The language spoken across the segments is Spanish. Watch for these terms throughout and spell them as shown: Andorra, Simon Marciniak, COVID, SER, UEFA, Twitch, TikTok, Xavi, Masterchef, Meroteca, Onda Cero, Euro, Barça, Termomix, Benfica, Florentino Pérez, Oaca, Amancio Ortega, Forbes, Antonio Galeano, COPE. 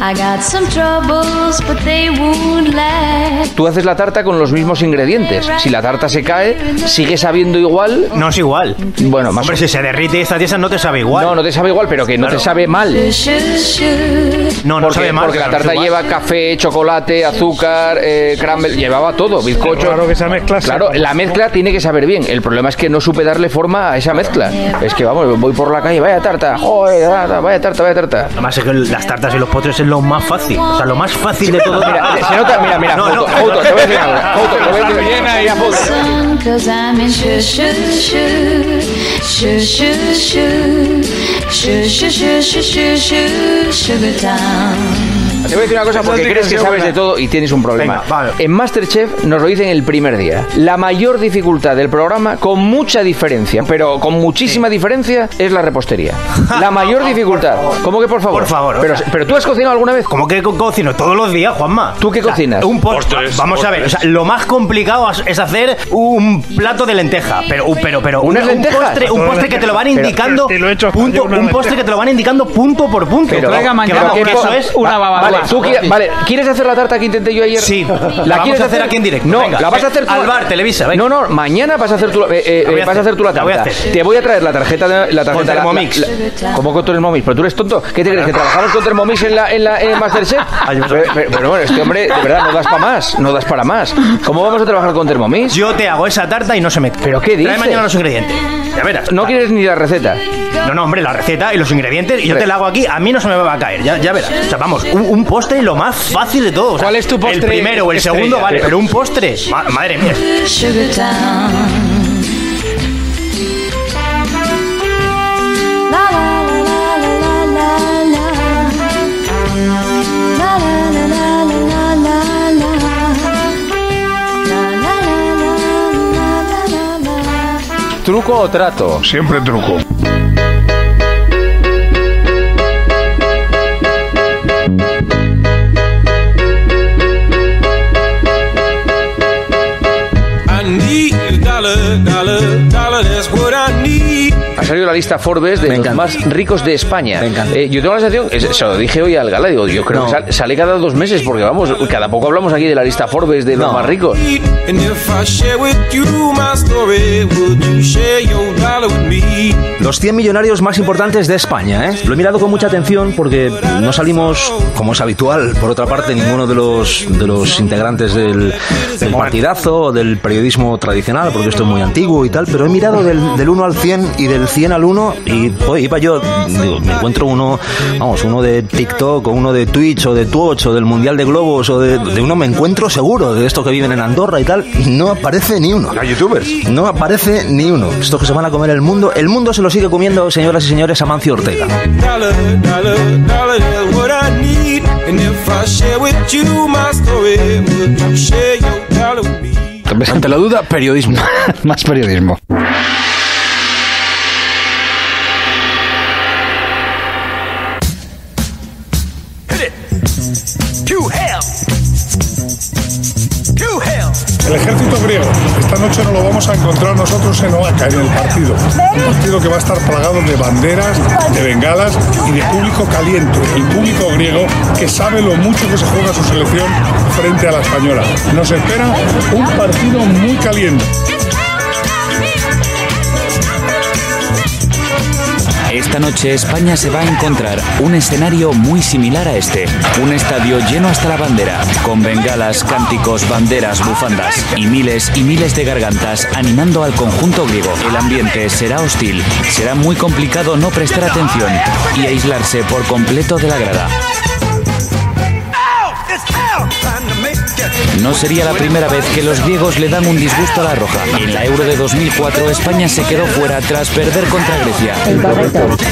I got some troubles, but they won't last. Tú haces la tarta con los mismos ingredientes. Si la tarta se cae, ¿sigue sabiendo igual? No es igual. Bueno, más. Hombre, si se derrite esta tiesa no te sabe igual. No, no te sabe igual, pero que claro. No te sabe mal. No, no sabe mal. Porque la tarta lleva café, chocolate, azúcar, crumble, llevaba todo, bizcocho. Claro que esa mezcla. Claro, la mezcla tiene que saber bien. El problema es que no supe darle forma a esa mezcla. Es que vamos, voy por la calle, vaya tarta, joder, vaya tarta, vaya tarta. Además es que las tartas y los potres es lo más fácil, o sea, lo más fácil de todo. Mira, se nota, mira, foto, te voy a decir ahora, te voy a decir una cosa porque crees que sabes de todo y tienes un problema. En Masterchef nos lo dicen el primer día. La mayor dificultad del programa, con mucha diferencia, pero con muchísima diferencia, es la repostería. La mayor dificultad. ¿Cómo que por favor? Por favor. Pero tú has cocinado alguna vez. ¿Cómo que cocino? Todos los días, Juanma. ¿Tú qué cocinas? Un postre. Vamos a ver, o sea, lo más complicado es hacer un plato de lenteja. Pero un postre que te lo van indicando. Un postre que te lo van indicando punto por punto. Eso es una babada. Vale, ¿quieres hacer la tarta que intenté yo ayer? Sí. ¿La quieres hacer aquí en directo? No, venga, la vas a hacer tú. Al bar, Televisa, venga. No, mañana vas a hacer tú la tarta. Te voy a traer la tarjeta de la tarjeta. Con Termomix. ¿Cómo con Termomix? Pero tú eres tonto. ¿Qué te crees? ¿Que trabajamos con Termomix en Masterchef? Pero bueno, este hombre, de verdad, no das para más. ¿Cómo vamos a trabajar con Termomix? Yo te hago esa tarta y no se mete. ¿Pero qué dices? Trae mañana los ingredientes. Ya verás. No quieres ni la receta. No, hombre, la receta y los ingredientes, y yo te la hago aquí, a mí no se me va a caer, ya verás. O sea, vamos, un postre lo más fácil de todo. O sea, ¿cuál es tu postre? El primero o el segundo, vale, pero un postre, madre mía. ¿Truco o trato? Siempre truco. Ha salido la lista Forbes de los más ricos de España. Yo tengo la sensación, se lo dije hoy al Gala, digo, yo creo que sale cada 2 meses, porque vamos, cada poco hablamos aquí de la lista Forbes de los más ricos. Los 100 millonarios más importantes de España, ¿eh? Lo he mirado con mucha atención porque no salimos, como es habitual, por otra parte, ninguno de los integrantes del partidazo o del periodismo tradicional, porque esto es muy antiguo y tal, pero he mirado del 1 al 100 y del 100 al 1 y iba yo, digo, me encuentro uno de TikTok o uno de Twitch o de Twitch o del Mundial de Globos o de uno me encuentro seguro, de estos que viven en Andorra y tal, y no aparece ni uno. ¿Los youtubers? No aparece ni uno. Estos que se van a comer el mundo se lo sigue comiendo, señoras y señores, Amancio Ortega. Ante la duda, periodismo. Más periodismo. El ejército griego esta noche nos lo vamos a encontrar nosotros en Oaca, en el partido. Un partido que va a estar plagado de banderas, de bengalas y de público caliente. El público griego que sabe lo mucho que se juega su selección frente a la española. Nos espera un partido muy caliente. Esta noche España se va a encontrar un escenario muy similar a este. Un estadio lleno hasta la bandera, con bengalas, cánticos, banderas, bufandas y miles de gargantas animando al conjunto griego. El ambiente será hostil, será muy complicado no prestar atención y aislarse por completo de la grada. No sería la primera vez que los griegos le dan un disgusto a la roja. En la Euro de 2004 España se quedó fuera tras perder contra Grecia.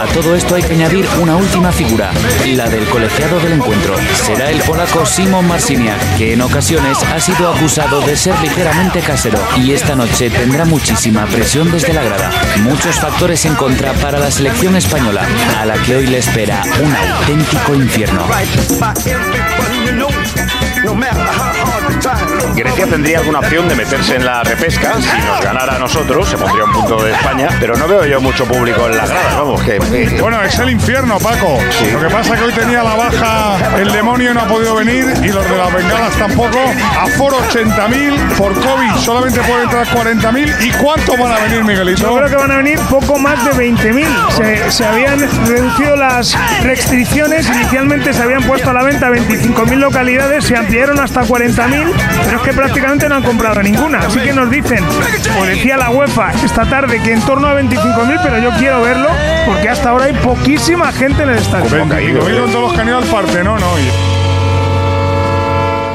A todo esto hay que añadir una última figura, la del colegiado del encuentro. Será el polaco Simon Marciniak, que en ocasiones ha sido acusado de ser ligeramente casero. Y esta noche tendrá muchísima presión desde la grada. Muchos factores en contra para la selección española, a la que hoy le espera un auténtico infierno. Grecia tendría alguna opción de meterse en la repesca. Si nos ganara a nosotros se pondría un punto de España, pero no veo yo mucho público en la grada, vamos, que... Bueno, es el infierno, Paco, sí. Lo que pasa es que hoy tenía la baja el demonio, no ha podido venir, y los de las bengalas tampoco. Aforo 80.000 por COVID, solamente pueden entrar 40.000. ¿Y cuántos van a venir, Miguelito? Yo creo que van a venir poco más de 20.000. Se habían reducido las restricciones, inicialmente se habían puesto a la venta 25.000 localidades, se ampliaron hasta 40.000, pero es que prácticamente no han comprado ninguna. Así que nos dicen, o decía la UEFA esta tarde, que en torno a 25.000, pero yo quiero verlo porque hasta ahora hay poquísima gente en el estadio. Con todos los que han ido al Partenón hoy.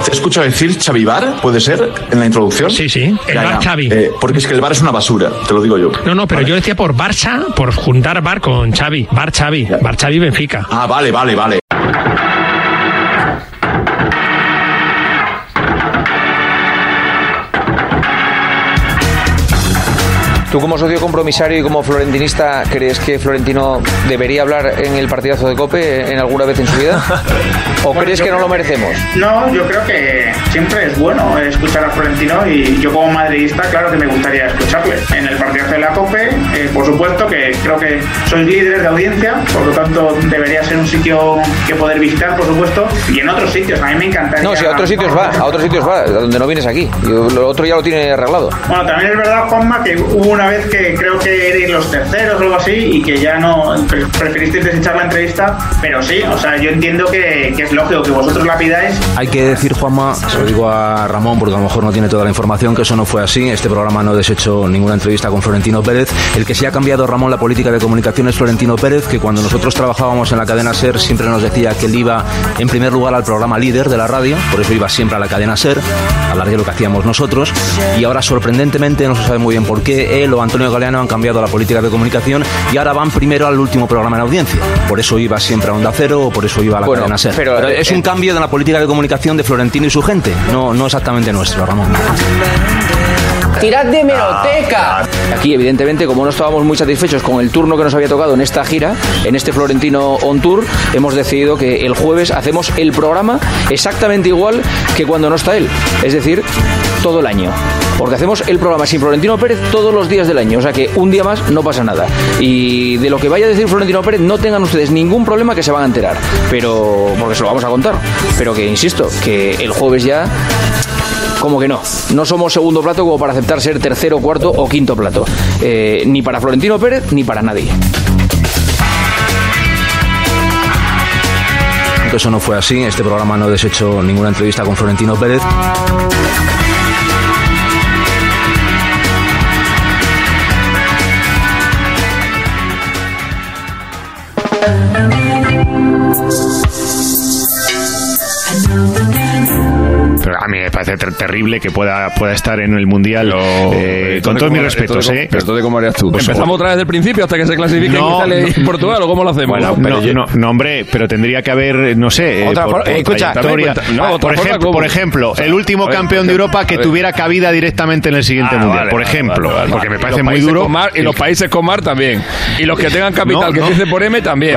¿Te he escuchado decir Xavi Bar? ¿Puede ser? ¿En la introducción? Sí. El bar Xavi. Porque es que el bar es una basura, te lo digo yo. No, pero vale. Yo decía por Barça, por juntar bar con Xavi. Bar Xavi Benfica. Ah, vale. Tú, como socio compromisario y como florentinista, ¿crees que Florentino debería hablar en el partidazo de COPE en alguna vez en su vida? ¿O crees que no lo merecemos? No, yo creo que siempre es bueno escuchar a Florentino, y yo como madridista, claro que me gustaría escucharle. En el partidazo de la COPE, por supuesto que creo que soy líder de audiencia, por lo tanto debería ser un sitio que poder visitar, por supuesto, y en otros sitios, a mí me encantaría... No, si a otros sitios va, donde no vienes aquí, lo otro ya lo tiene arreglado. Bueno, también es verdad, Juanma, que hubo una vez que creo que erais los terceros o algo así y que ya no preferisteis desechar la entrevista, pero sí, o sea, yo entiendo que es lógico que vosotros la pidáis. Hay que decir, Juanma, se lo digo a Ramón porque a lo mejor no tiene toda la información, que eso no fue así. Este programa no ha deshecho ninguna entrevista con Florentino Pérez. El que sí ha cambiado, Ramón, la política de comunicación es Florentino Pérez, que cuando nosotros trabajábamos en la cadena SER siempre nos decía que él iba en primer lugar al programa líder de la radio, por eso iba siempre a la cadena SER, a hablar de lo que hacíamos nosotros, y ahora sorprendentemente, no se sabe muy bien por qué, él o Antonio Galeano han cambiado la política de comunicación y ahora van primero al último programa en audiencia. Por eso iba siempre a Onda Cero o por eso iba a la cadena SER. Pero es un cambio de la política de comunicación de Florentino y su gente, no exactamente nuestro, Ramón. ¡Tirad de Meroteca! Aquí, evidentemente, como no estábamos muy satisfechos con el turno que nos había tocado en esta gira, en este Florentino On Tour, hemos decidido que el jueves hacemos el programa exactamente igual que cuando no está él. Es decir, todo el año. Porque hacemos el programa sin Florentino Pérez todos los días del año. O sea que un día más no pasa nada. Y de lo que vaya a decir Florentino Pérez no tengan ustedes ningún problema, que se van a enterar. Pero... porque se lo vamos a contar. Pero que, insisto, que el jueves ya... como que no somos segundo plato como para aceptar ser tercero, cuarto o quinto plato, ni para Florentino Pérez ni para nadie. Eso no fue así, este programa no deshecho ninguna entrevista con Florentino Pérez. A mí me parece terrible que pueda estar en el Mundial, con todos mis respetos. ¿Pero entonces cómo harías tú? Pues ¿empezamos otra vez del principio hasta que se clasifique Italia y Portugal o cómo lo hacemos? Bueno, hombre, pero tendría que haber, no sé... Por ejemplo, el último campeón de Europa que tuviera cabida directamente en el siguiente Mundial, por ejemplo, porque me parece muy duro. Y los países con mar también. Y los que tengan capital que empiece por M también.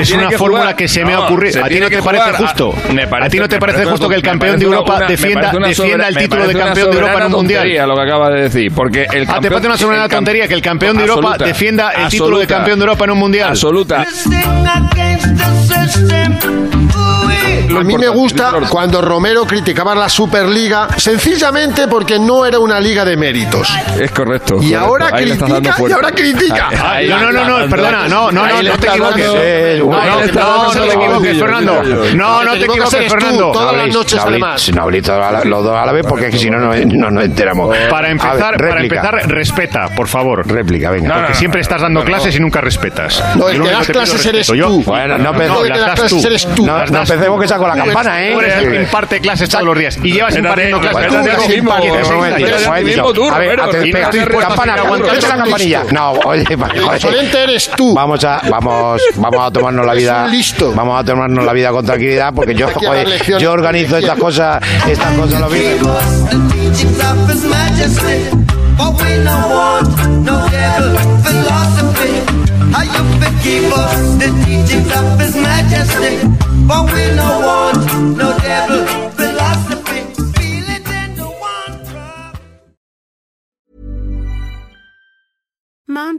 Es una fórmula que se me ha ocurrido. ¿A ti no te parece justo? ¿A ti no te parece justo que el campeón de Europa Europa defienda el título de campeón de Europa en un mundial. Lo que acaba de decir, porque el campeón, te parece una soberana tontería que el campeón de Europa defienda el título de campeón de Europa en un mundial. Absoluta. A mí me gusta cuando Romero criticaba la Superliga sencillamente porque no era una liga de méritos. Es correcto. Y ahora critica, perdona, no te equivoques. No te equivoques, Fernando. Todas las noches además. No hablé los dos a la vez porque si no nos enteramos. Para empezar, respeta, por favor. Réplica, venga. Porque siempre estás dando clases y nunca respetas. No, el que das clases eres tú. No, el que das clases eres tú. No empecemos que saco la campana, ¿eh? Tú eres el que imparte clases todos los días y llevas impartiendo clases. A ver, campana, aguantaste la campanilla. No, oye, excelente eres tú. Vamos a tomarnos la vida. Listo. Vamos a tomarnos la vida con tranquilidad porque yo organizo estas cosas lo mismo. Mom